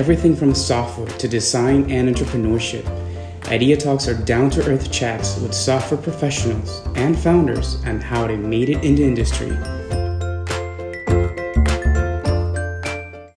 everything from software to design and entrepreneurship. Idea Talks are down-to-earth chats with software professionals and founders on how they made it in the industry.